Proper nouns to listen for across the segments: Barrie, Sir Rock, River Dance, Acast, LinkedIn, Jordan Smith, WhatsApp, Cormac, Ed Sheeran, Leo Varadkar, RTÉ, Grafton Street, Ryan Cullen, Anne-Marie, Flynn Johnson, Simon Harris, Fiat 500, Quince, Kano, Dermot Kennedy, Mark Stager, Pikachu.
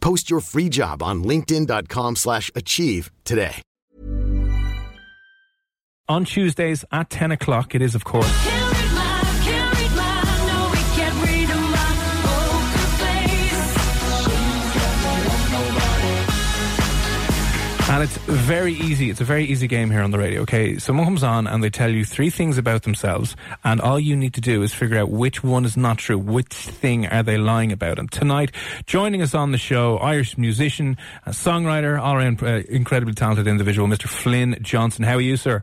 Post your free job on linkedin.com/achieve today. On Tuesdays at 10 o'clock, it is, of course... Can't read mine, no, we can't read my poker face. And it's very easy. It's a very easy game here on the radio, okay? Someone comes on and they tell you three things about themselves, and all you need to do is figure out which one is not true, which thing are they lying about. And tonight, joining us on the show, Irish musician, songwriter, all-around incredibly talented individual, Mr. Flynn Johnson. How are you, sir?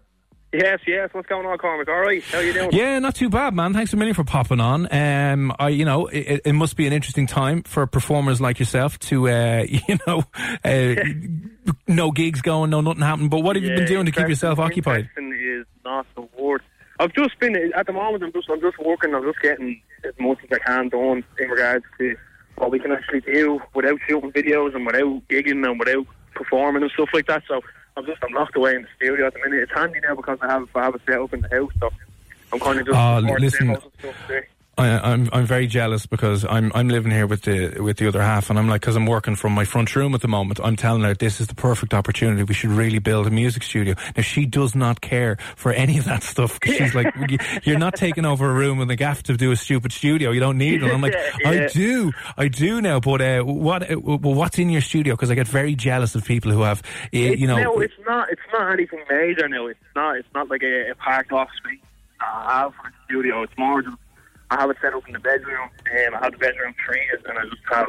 Yes. What's going on, Cormac? All right. How are you doing? Yeah, not too bad, man. Thanks a million for popping on. It must be an interesting time for performers like yourself to, no gigs going, no nothing happening. But what have you been doing to keep yourself occupied? Is not the word. I've just been at the moment. I'm just working. I'm just getting as much as I can done in regards to what we can actually do without shooting videos and without gigging and without performing and stuff like that. So. I'm locked away in the studio at the minute. It's handy now because I have a set up in the house, so I'm kind of just... listen, demos and stuff today. I'm very jealous because I'm living here with the other half, and I'm like, because I'm working from my front room at the moment, I'm telling her this is the perfect opportunity. We should really build a music studio. Now she does not care for any of that stuff. Cause she's like, you're not taking over a room in the gaff to do a stupid studio. You don't need it. And I'm like, yeah. I do now. But what's in your studio? Because I get very jealous of people who have, No, it's not anything major. No, it's not like a parked off space. I have a studio. It's more just. I have it set up in the bedroom, and I have the bedroom treated, and I just have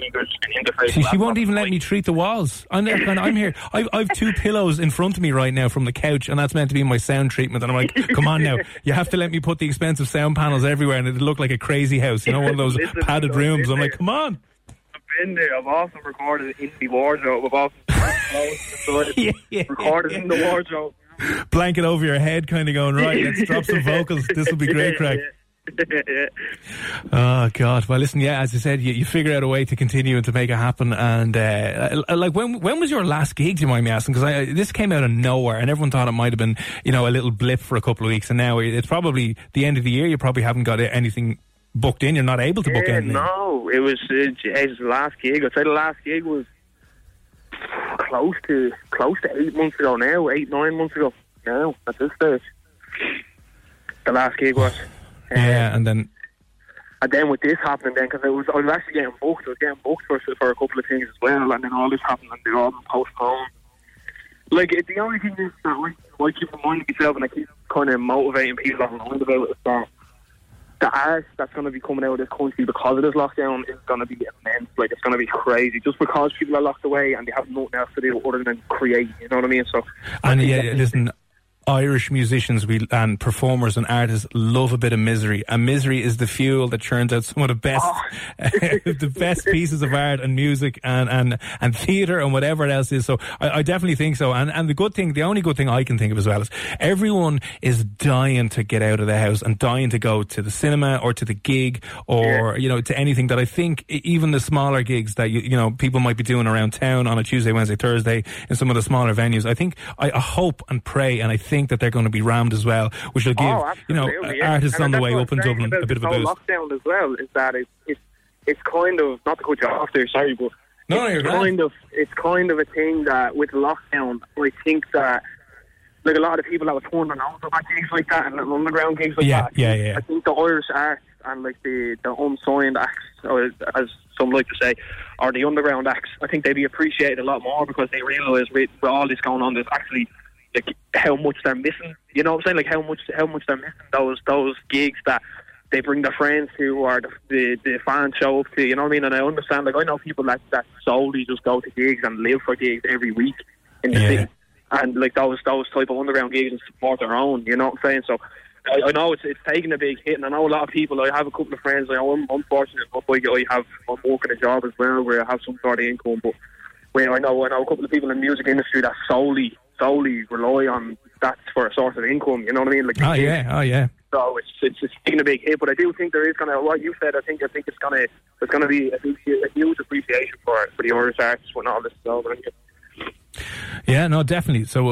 English and interface. See, she won't even let me treat the walls. I'm here. I've two pillows in front of me right now from the couch, and that's meant to be my sound treatment. And I'm like, come on now, you have to let me put the expensive sound panels everywhere, and it'll look like a crazy house, you know, one of those padded rooms. I'm like, come on. I've been there. I've often recorded in the wardrobe. I've often recorded in the wardrobe. Blanket over your head, kind of going, right, let's drop some vocals. This will be great crack. Oh God! Well, listen. Yeah, as I said, you figure out a way to continue and to make it happen. And like, when was your last gig? Do you mind me asking? Because this came out of nowhere, and everyone thought it might have been, a little blip for a couple of weeks, and now it's probably the end of the year. You probably haven't got anything booked in. You're not able to book anything. No, it was the last gig. I'd say the last gig was close to 8 months ago. Now, 8-9 months ago. Now, at this stage, the last gig was. Yeah, and then with this happening, then because I was actually getting booked. I was getting booked for a couple of things as well, and then all this happened, and they all been postponed. Like the only thing is that I keep reminding myself, and I keep kind of motivating people online about it, is that the art that's going to be coming out of this country because of this lockdown is going to be immense. Like it's going to be crazy, just because people are locked away and they have nothing else to do other than create. You know what I mean? So and yeah, listen. Irish musicians and performers and artists love a bit of misery, and misery is the fuel that churns out some of the best the best pieces of art and music and theatre and whatever it else is. So I definitely think so, and the only good thing I can think of as well is everyone is dying to get out of the house and dying to go to the cinema or to the gig or to anything that I think even the smaller gigs that you people might be doing around town on a Tuesday, Wednesday, Thursday in some of the smaller venues. I think I hope and pray and I think that they're going to be rammed as well, which will give artists on the way up in Dublin a bit of a boost. Lockdown as well is that it's kind of not to cut you off there, sorry, but it's kind of a thing that with lockdown, I think that like a lot of people that were torn on about gigs like that and underground gigs like that. I think the Irish arts and like the unsigned acts, or as some like to say, or the underground acts, I think they'd be appreciated a lot more because they realise with all this going on, there's actually like how much they're missing. You know what I'm saying? Like how much they're missing those gigs that they bring their friends to, or the fan show up to. You know what I mean? And I understand. Like I know people that solely just go to gigs and live for gigs every week in the city, and like those type of underground gigs and support their own. You know what I'm saying? So. I know it's taking a big hit, and I know a lot of people. I have a couple of friends. Like, I'm fortunate enough. I'm working a job as well where I have some sort of income. But well, I know a couple of people in the music industry that solely rely on that for a source of income. You know what I mean? Like, oh yeah. So it's taking a big hit. But I do think there is kind of what you said. I think it's gonna be a huge appreciation for the Irish artists when all this is over. Yeah, no, definitely. So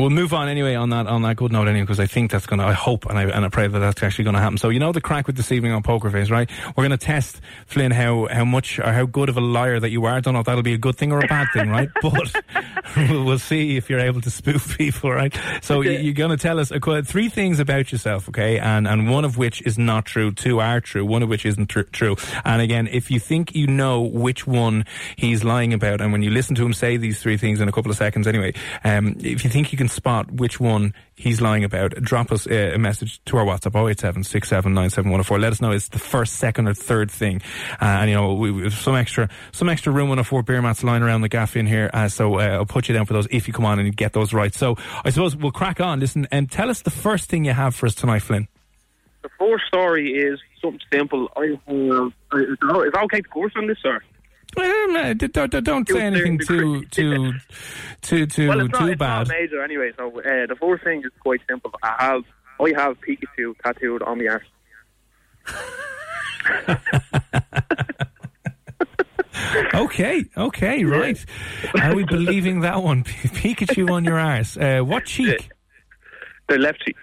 we'll move on anyway on that good note anyway, because I think that's going to, I hope and I pray that that's actually going to happen. So you know the crack with this evening on Poker Face, right? We're going to test, Flynn, how much or how good of a liar that you are. I don't know if that'll be a good thing or a bad thing, right? But we'll see if you're able to spoof people, right? So you're going to tell us three things about yourself, okay? And one of which is not true, two are true, one of which isn't true. And again, if you think you know which one he's lying about, and when you listen to him say these three things in a couple of seconds anyway, if you think you can spot which one he's lying about, drop us a message to our WhatsApp 087 679 7104. Let us know it's the first, second or third thing, and you know we have some extra room on our 4 beer mats lying around the gaff in here, so I'll put you down for those if you come on and you get those right. So I suppose we'll crack on. Listen, and tell us the first thing you have for us tonight, Flynn. The first story is something simple. Is that okay to course on this, sir? Don't say anything too bad. It's not major anyway. So the first thing is quite simple. I have Pikachu tattooed on the arse. okay, right. Are we believing that one? Pikachu on your arse. What cheek? The left cheek.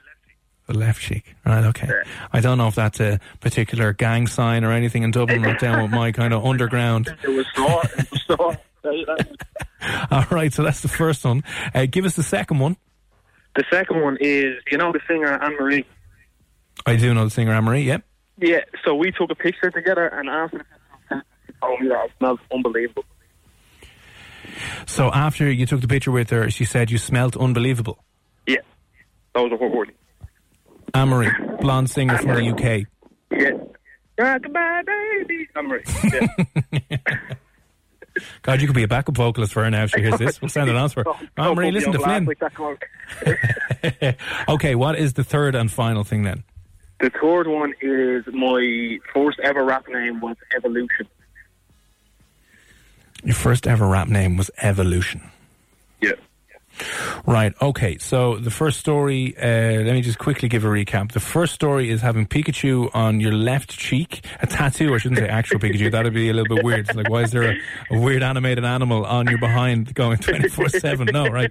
The left cheek. Right, okay. I don't know if that's a particular gang sign or anything in Dublin right down with my kind of underground. It was sore. All right, so that's the first one. Give us the second one. The second one is, you know the singer Anne-Marie? I do know the singer Anne-Marie, yep. Yeah, so we took a picture together and after... Oh, yeah, it smells unbelievable. So after you took the picture with her, she said you smelled unbelievable? Yeah, that was a whole word. Anne-Marie, blonde singer from the UK. Yeah. Goodbye, baby. Anne-Marie. Yeah. God, you could be a backup vocalist for her now if she hears this. We'll send it on to her. Anne-Marie, listen to Flynn. Okay, what is the third and final thing then? The third one is my first ever rap name was Evolution. Your first ever rap name was Evolution? Yeah. Right, okay, so the first story, let me just quickly give a recap. The first story is having Pikachu on your left cheek, a tattoo, I shouldn't say actual Pikachu, that would be a little bit weird. It's like, why is there a weird animated animal on your behind going 24/7? No, right.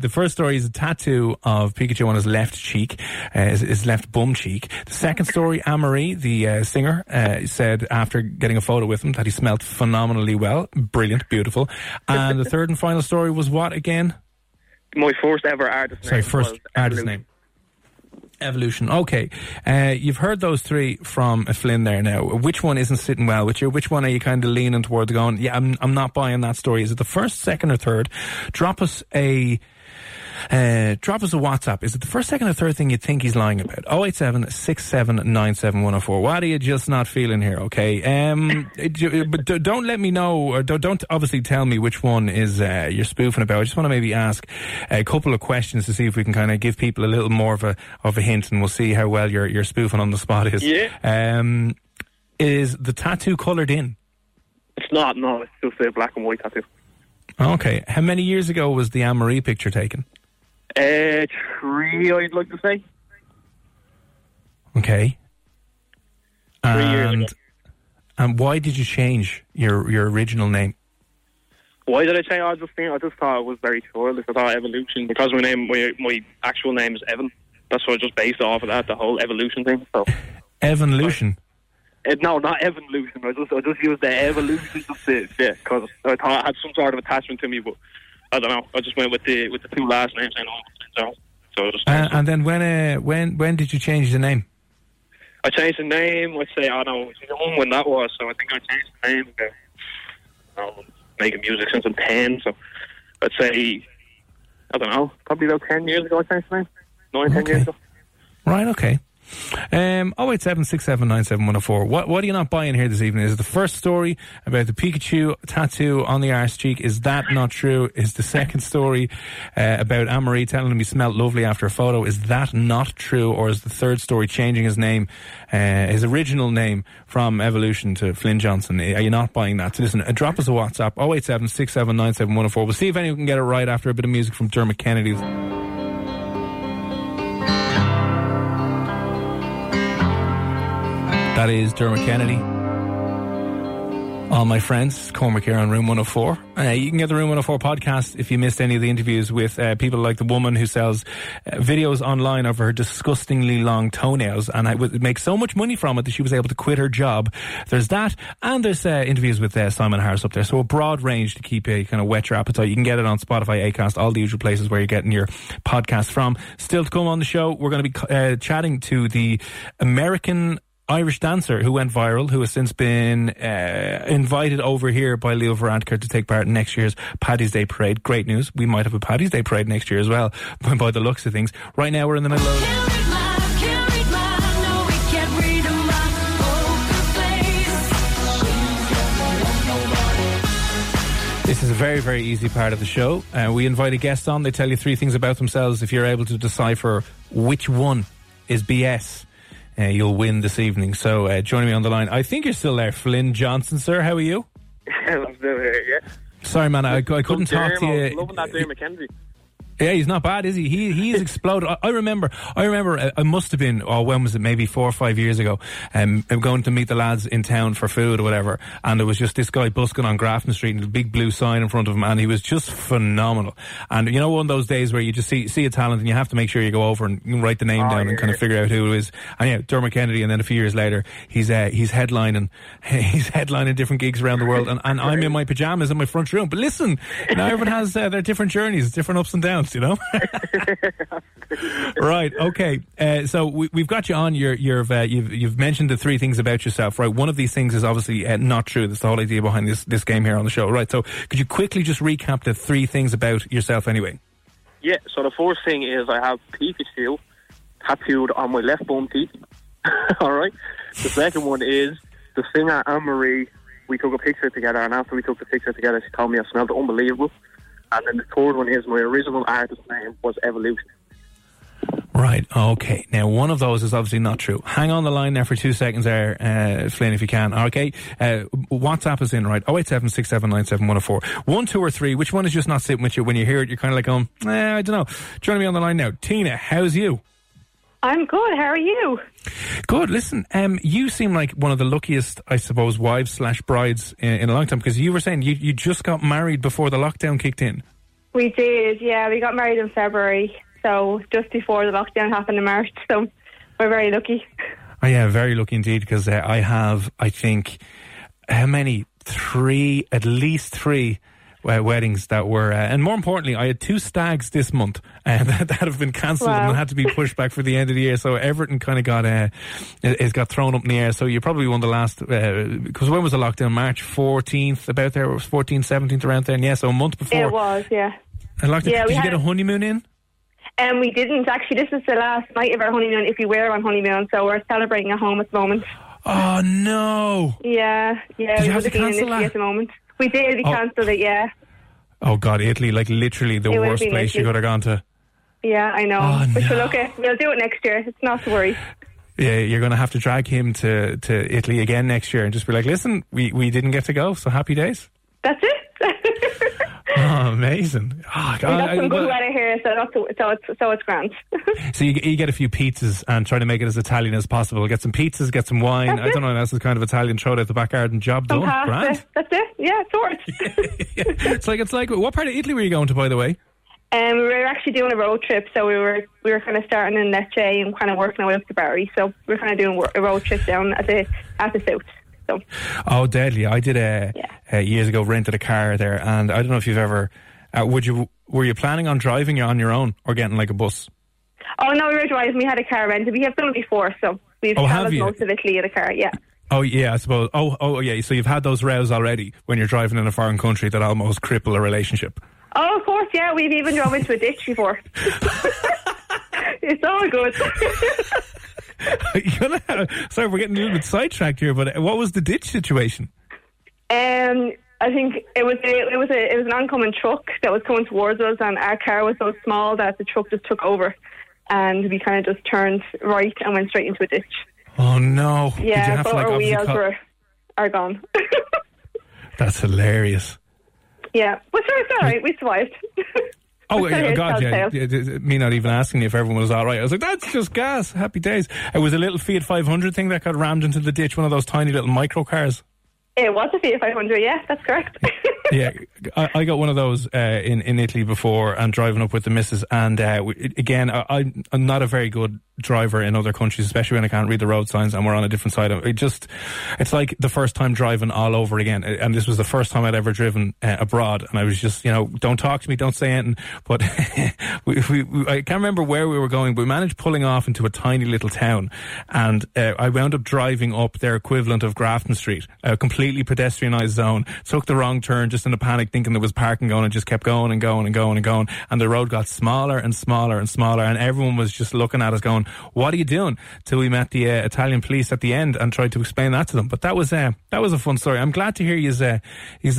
The first story is a tattoo of Pikachu on his left cheek, his left bum cheek. The second story, Anne-Marie, the singer, said after getting a photo with him that he smelled phenomenally well, brilliant, beautiful. And the third and final story was what again? My first ever artist name. Sorry, first artist name. Evolution. Okay. You've heard those three from Flynn there now. Which one isn't sitting well with you? Which one are you kind of leaning towards going, yeah, I'm not buying that story? Is it the first, second or third? Drop us a WhatsApp. Is it the first, second or third thing you think he's lying about? 087 679 7104. What are you just not feeling here, okay? But don't let me know, or don't obviously tell me which one is you're spoofing about. I just want to maybe ask a couple of questions to see if we can kind of give people a little more of a hint, and we'll see how well your spoofing on the spot is. Yeah. Is the tattoo coloured in? It's not, no. It's just a black and white tattoo. Okay. How many years ago was the Anne-Marie picture taken? 3, I'd like to say. Okay. 3 years ago. And why did you change your original name? Why did I change? I just thought it was very childish. I thought Evolution, because my actual name is Evan. That's what I just based off of that, the whole evolution thing. So. Evolution? No, not Evolution. I just used the Evolution to say it, yeah, because I thought it had some sort of attachment to me, but I don't know. I just went with the two last names. I know. So I just and then when did you change the name? I changed the name. I'd say, I don't know when that was, so I think I changed the name. Making music since I'm 10, so I'd say, I don't know, probably about 10 years ago I changed the name. 9, 10 years ago. Right, okay. 087-679-7104. What are you not buying here this evening? Is it the first story about the Pikachu tattoo on the arse cheek? Is that not true? Is the second story about Anne-Marie telling him he smelled lovely after a photo? Is that not true? Or is the third story changing his name, his original name from Evolution to Flynn Johnson? Are you not buying that? So listen, drop us a WhatsApp, 087-679-7104. We'll see if anyone can get it right after a bit of music from Dermot Kennedy. That is Dermot Kennedy. All my friends, Cormac here on Room 104. You can get the Room 104 podcast if you missed any of the interviews with people like the woman who sells videos online of her disgustingly long toenails and makes so much money from it that she was able to quit her job. There's that, and there's interviews with Simon Harris up there. So a broad range to keep you kind of whet your appetite. You can get it on Spotify, Acast, all the usual places where you're getting your podcast from. Still to come on the show, we're going to be chatting to the American Irish dancer who went viral, who has since been invited over here by Leo Varadkar to take part in next year's Paddy's Day Parade. Great news. We might have a Paddy's Day Parade next year as well, by the looks of things. Right now we're in the middle of... This is a very, very easy part of the show. We invite a guest on. They tell you three things about themselves. If you're able to decipher which one is BS, you'll win this evening. So joining me on the line, I think you're still there, Flynn Johnson, sir. How are you? I'm still here, yeah. Sorry, man, I couldn't talk to you. I'm loving that Dermot Kennedy. Yeah, he's not bad, is he? He's exploded. I remember, I must have been, when was it, maybe 4 or 5 years ago, I'm going to meet the lads in town for food or whatever, and there was just this guy busking on Grafton Street and a big blue sign in front of him, and he was just phenomenal. And you know, one of those days where you just see a talent and you have to make sure you go over and write the name down and kind of figure out who it is. And yeah, Dermot Kennedy, and then a few years later, he's headlining different gigs around the world, and I'm in my pajamas in my front room. But listen, now everyone has their different journeys, different ups and downs. You know? Right, okay. So we've got you on. You've mentioned the three things about yourself, right? One of these things is obviously not true. That's the whole idea behind this game here on the show, right? So could you quickly just recap the three things about yourself anyway? Yeah, so the first thing is I have Pikachu tattooed on my left bum teeth. All right? The second one is the singer Anne-Marie, we took a picture together, and after we took the picture together, she told me I smelled unbelievable. And then the third one is my original artist name was Evolution. Right, okay. Now, one of those is obviously not true. Hang on the line there for 2 seconds there, Flynn, if you can. Okay, WhatsApp is in, right? 087-679-7104. One, two, or three. Which one is just not sitting with you? When you hear it, you're kind of like going, I don't know. Joining me on the line now, Tina, how's you? I'm good. How are you? Good. Listen, you seem like one of the luckiest, I suppose, wives/brides in a long time, because you were saying you just got married before the lockdown kicked in. We did, yeah. We got married in February, so just before the lockdown happened in March. So we're very lucky. Oh, yeah, very lucky indeed, because I have, I think, how many? At least three. Weddings that were, and more importantly, I had 2 stags this month that have been cancelled and had to be pushed back for the end of the year. So Everton kind of got thrown up in the air. So you're probably one of the last, because when was the lockdown? March 14th, about there, it was 14th, 17th around there. And yeah, so a month before. It was, yeah. And lockdown, yeah, did you get a honeymoon in? We didn't actually. This is the last night of our honeymoon, if we were on honeymoon. So we're celebrating at home at the moment. Oh no! Yeah. Did you have to cancel that? At the moment. We did. We cancelled it, yeah. Oh, God, Italy, like literally the worst place you could have gone to. Yeah, I know. But look, we'll do it next year. It's not to worry. Yeah, you're going to have to drag him to Italy again next year and just be like, listen, we didn't get to go, so happy days. That's it. Oh, amazing. Oh, God. We got some good weather here, so it's grand. So you get a few pizzas and try to make it as Italian as possible. Get some pizzas, get some wine. That's I don't know, that's kind of Italian. Throw it out the back garden, job done. Grand. That's it. Yeah, yeah. It's like what part of Italy were you going to, by the way? We were actually doing a road trip, so we were kind of starting in Lecce and kind of working our way up to Barrie. So we were kind of doing a road trip down at the south. Oh, deadly. I did years ago, rented a car there, and I don't know if you've ever were you planning on driving on your own or getting like a bus? Oh, no, we were driving. We had a car rented. We have done it before, so we've traveled most of Italy in a car, yeah. Oh, yeah, I suppose. Oh, yeah, so you've had those rows already when you're driving in a foreign country that almost cripple a relationship. Oh, of course, yeah, we've even drove into a ditch before. It's all good. Sorry, we're getting a little bit sidetracked here, but what was the ditch situation? I think it was an oncoming truck that was coming towards us, and our car was so small that the truck just took over, and we kind of just turned right and went straight into a ditch. Oh no! Yeah, did you have but to, like, our wheels are gone. That's hilarious. Yeah, but sure, it's all right. We survived. Oh, yeah, God, yeah. Me not even asking you if everyone was all right. I was like, that's just gas. Happy days. It was a little Fiat 500 thing that got rammed into the ditch, one of those tiny little micro cars. It was a Fiat 500, yeah, that's correct. Yeah, I got one of those in Italy before, and driving up with the missus. And again, I'm not a very good driver in other countries, especially when I can't read the road signs and we're on a different side of it. It's like the first time driving all over again, and this was the first time I'd ever driven abroad, and I was just, don't talk to me, don't say anything, but I can't remember where we were going, but we managed pulling off into a tiny little town, and I wound up driving up their equivalent of Grafton Street, a completely pedestrianised zone, took the wrong turn just in a panic thinking there was parking going, and just kept going and going and going and going, and the road got smaller and smaller and smaller, and everyone was just looking at us going, what are you doing? Till we met the Italian police at the end and tried to explain that to them. But that was a fun story. I'm glad to hear he's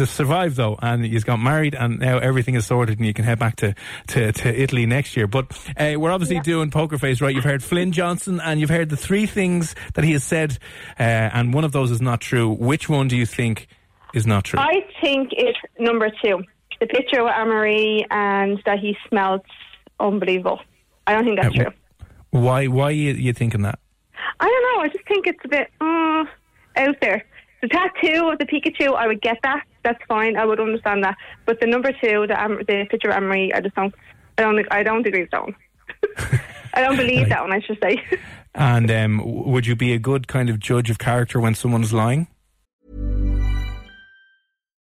survived though, and he's got married, and now everything is sorted, and you can head back to Italy next year. But we're obviously doing Poker Face, right? You've heard Flynn Johnson, and you've heard the three things that he has said, and one of those is not true. Which one do you think is not true? I think it's number two, the picture with Anne-Marie, and that he smells unbelievable. I don't think that's true. Why are you thinking that? I don't know. I just think it's a bit out there. The tattoo of the Pikachu, I would get that. That's fine. I would understand that. But the number two, the picture of Anne-Marie, I don't agree with that one. I don't believe that one, I should say. And would you be a good kind of judge of character when someone's lying?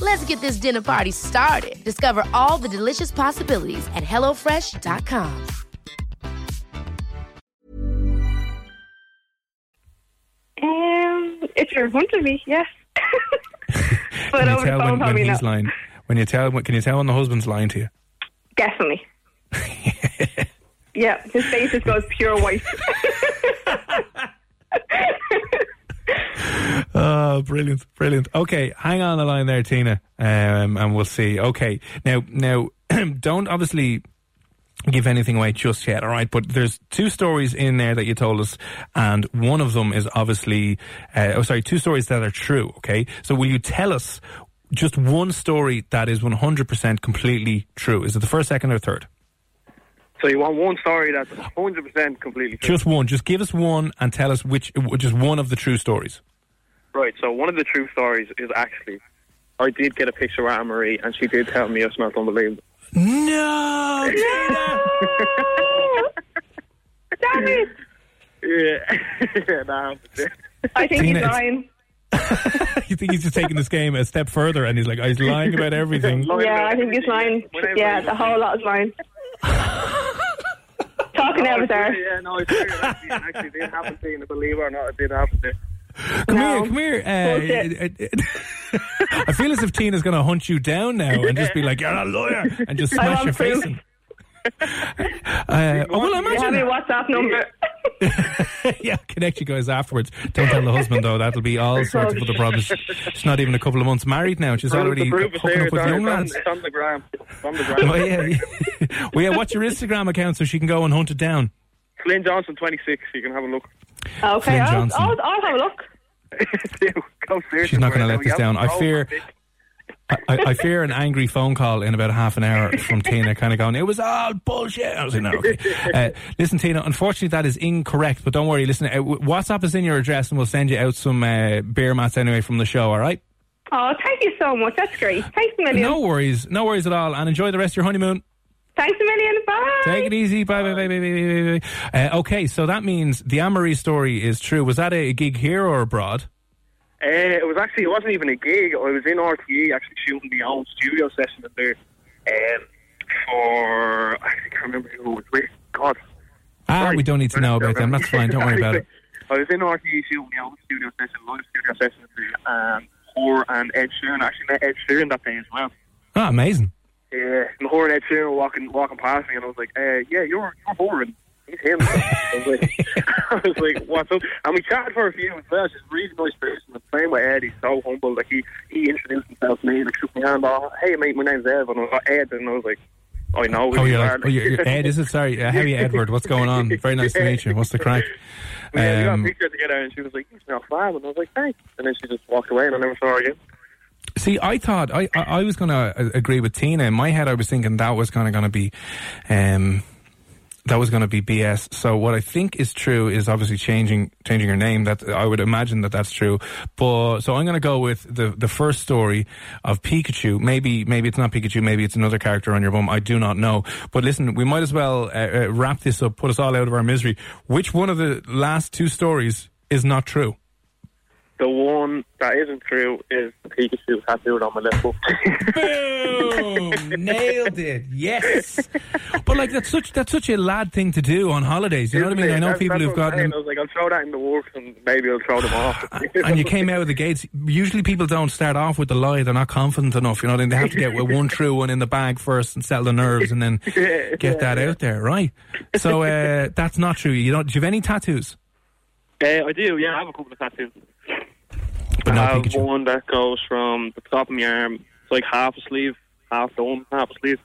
Let's get this dinner party started. Discover all the delicious possibilities at HelloFresh.com. If you're in front of me, yes. But over the phone, probably not. Can you tell when the husband's lying to you? Definitely. Yeah, his face just goes pure white. Oh, brilliant. Okay, hang on the line there, Tina, and we'll see. Okay, now, don't obviously give anything away just yet, all right? But there's two stories in there that you told us, and one of them is obviously, two stories that are true, okay? So will you tell us just one story that is 100% completely true? Is it the first, second, or third? So you want one story that's 100% completely true? Just one. Just give us one and tell us which is one of the true stories. Right, so one of the true stories is actually, I did get a picture with Anne-Marie, and she did tell me I smelled unbelievable. No! Damn it! Yeah. I think Tina, he's lying. You think he's just taking this game a step further and he's like, oh, he's lying about everything. Yeah, I think he's lying. Yeah, the whole lot is lying. Talking out there. Yeah, no, it's true. Actually, they haven't seen it, believe it or not, it did happen there. Come here. I feel as if Tina's going to hunt you down now and just be like, you're a lawyer, and just smash your face in. Well, I imagine. You have a WhatsApp number. Yeah, I'll connect you guys afterwards. Don't tell the husband, though. That'll be all sorts of other problems. She's not even a couple of months married now. She's already hooking up with young lads. It's on the gram. Well, yeah. Well, yeah, watch your Instagram account so she can go and hunt it down. Flynn Johnson, 26. You can have a look. Okay, I'll have a look. She's not going to let this down. I fear an angry phone call in about half an hour from Tina, kind of going, it was all bullshit. I was like, no, okay. Listen, Tina, unfortunately that is incorrect, but don't worry. Listen, WhatsApp is in your address and we'll send you out some beer mats anyway from the show, all right? Oh, thank you so much. That's great. Thanks a million. No worries at all. And enjoy the rest of your honeymoon. Thanks a million. Bye. Take it easy. Bye. Okay, so that means the Anne-Marie story is true. Was that a gig here or abroad? It wasn't even a gig. I was in RTÉ actually shooting the own studio session in there for, I can't remember who it was with. God. We don't need to know about them. That's fine. Don't worry about it. I was in RTÉ shooting the own studio session, live studio session in there, and Ed Sheeran. I actually met Ed Sheeran that day as well. Ah, amazing. Yeah, and Horn Ed Sheeran walking past me, and I was like, yeah, you're boring. He's him. I was like, what's up? And we chatted for a few as well. She's a really nice person. The same with Ed, he's so humble. Like he introduced himself to me, like shook my hand off. Hey mate, my name's Ed, and I was like, Ed, and I was like, I know. Oh, you're Ed, is it? Sorry, how are you, Edward? What's going on? Very nice to meet you. What's the crack? Yeah, we got a picture together, and she was like, you smell fab, and I was like, thanks. And then she just walked away, and I never saw her again. See, I thought I was going to agree with Tina. In my head, I was thinking that was kind of going to be, that was going to be BS. So what I think is true is obviously changing her name. That I would imagine that's true. But so I'm going to go with the first story of Pikachu. Maybe it's not Pikachu. Maybe it's another character on your bum. I do not know. But listen, we might as well wrap this up. Put us all out of our misery. Which one of the last two stories is not true? The one that isn't true is Pikachu tattooed on my left foot. Boom! Nailed it. Yes. But like that's such a lad thing to do on holidays. You know what I mean? I know people who've gotten. I was like, I'll throw that in the works and maybe I'll throw them off. And you came out of the gates. Usually people don't start off with the lie. They're not confident enough. You know, they have to get one true one in the bag first and settle the nerves, and then get that out there, right? So that's not true. Do you have any tattoos? I do. Yeah, I have a couple of tattoos. But I have Pikachu. One that goes from the top of my arm. It's like half a sleeve, half the arm, half a sleeve.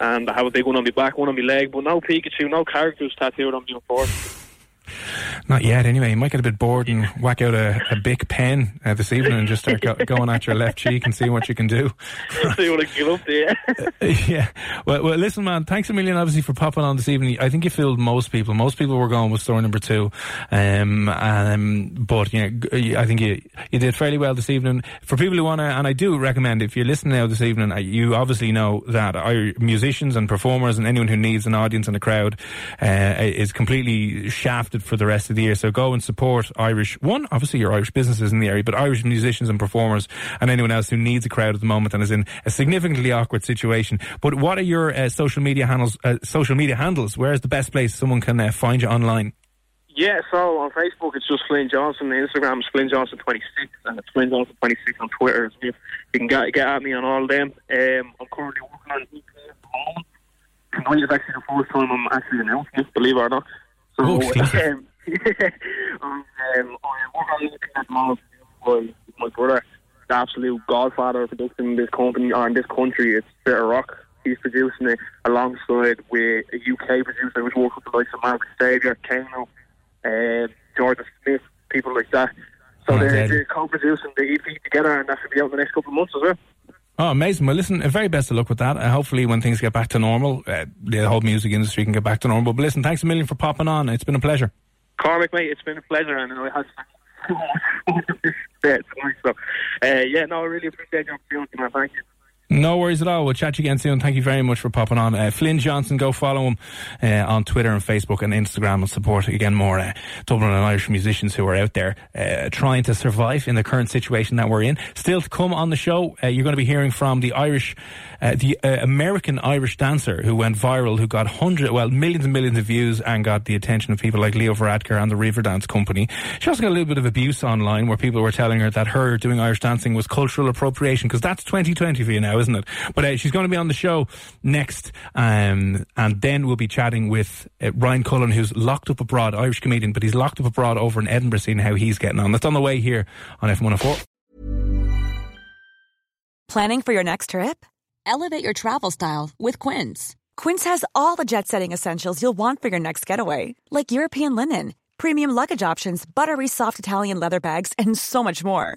And I have a big one on my back, one on my leg. But no Pikachu, no characters tattooed on me, unfortunately. Not yet, anyway. You might get a bit bored and whack out a big pen this evening and just start going at your left cheek and see what you can do. See what I can get up there. Yeah. Well, listen, man, thanks a million, obviously, for popping on this evening. I think you filled most people. Most people were going with story number two. But, you know, I think you did fairly well this evening. For people who want to, and I do recommend, if you're listening now this evening, you obviously know that musicians and performers and anyone who needs an audience and a crowd is completely shafted for the rest of the year. So go and support obviously your Irish businesses in the area, but Irish musicians and performers and anyone else who needs a crowd at the moment and is in a significantly awkward situation. But what are your social media handles? Where's the best place someone can find you online? Yeah, so on Facebook it's just Flynn Johnson. Instagram is Flynn Johnson 26 and it's Flynn Johnson 26 on Twitter. So you can get at me on all of them. I'm currently working on EP at the moment. Tonight is actually the first time I'm actually announcing this, believe it or not. So, I work on LinkedIn with my brother, the absolute godfather of production in this company, or in this country, it's Sir Rock. He's producing it alongside with a UK producer who's working with the likes of Mark Stager, Kano, Jordan Smith, people like that. So they're co-producing the EP together, and that should be out in the next couple of months as well. Oh, amazing. Well, listen, very best of luck with that. Hopefully when things get back to normal, the whole music industry can get back to normal. But listen, thanks a million for popping on. It's been a pleasure. Cormac, mate, it's been a pleasure. And I had so much fun. So, I really appreciate your opportunity, man. Thank you. No worries at all. We'll chat to you again soon. Thank you very much for popping on. Flynn Johnson, go follow him on Twitter and Facebook and Instagram, and support again more Dublin and Irish musicians who are out there trying to survive in the current situation that we're in. Still to come on the show, you're going to be hearing from the Irish, American Irish dancer who went viral, who got millions and millions of views and got the attention of people like Leo Varadkar and the River Dance company. She also got a little bit of abuse online where people were telling her that her doing Irish dancing was cultural appropriation, because that's 2020 for you now, isn't it? But she's going to be on the show next, and then we'll be chatting with Ryan Cullen, who's locked up abroad, Irish comedian, but he's locked up abroad over in Edinburgh, seeing how he's getting on. That's on the way here on F104. Planning for your next trip? Elevate your travel style with Quince. Quince has all the jet-setting essentials you'll want for your next getaway, like European linen, premium luggage options, buttery soft Italian leather bags, and so much more.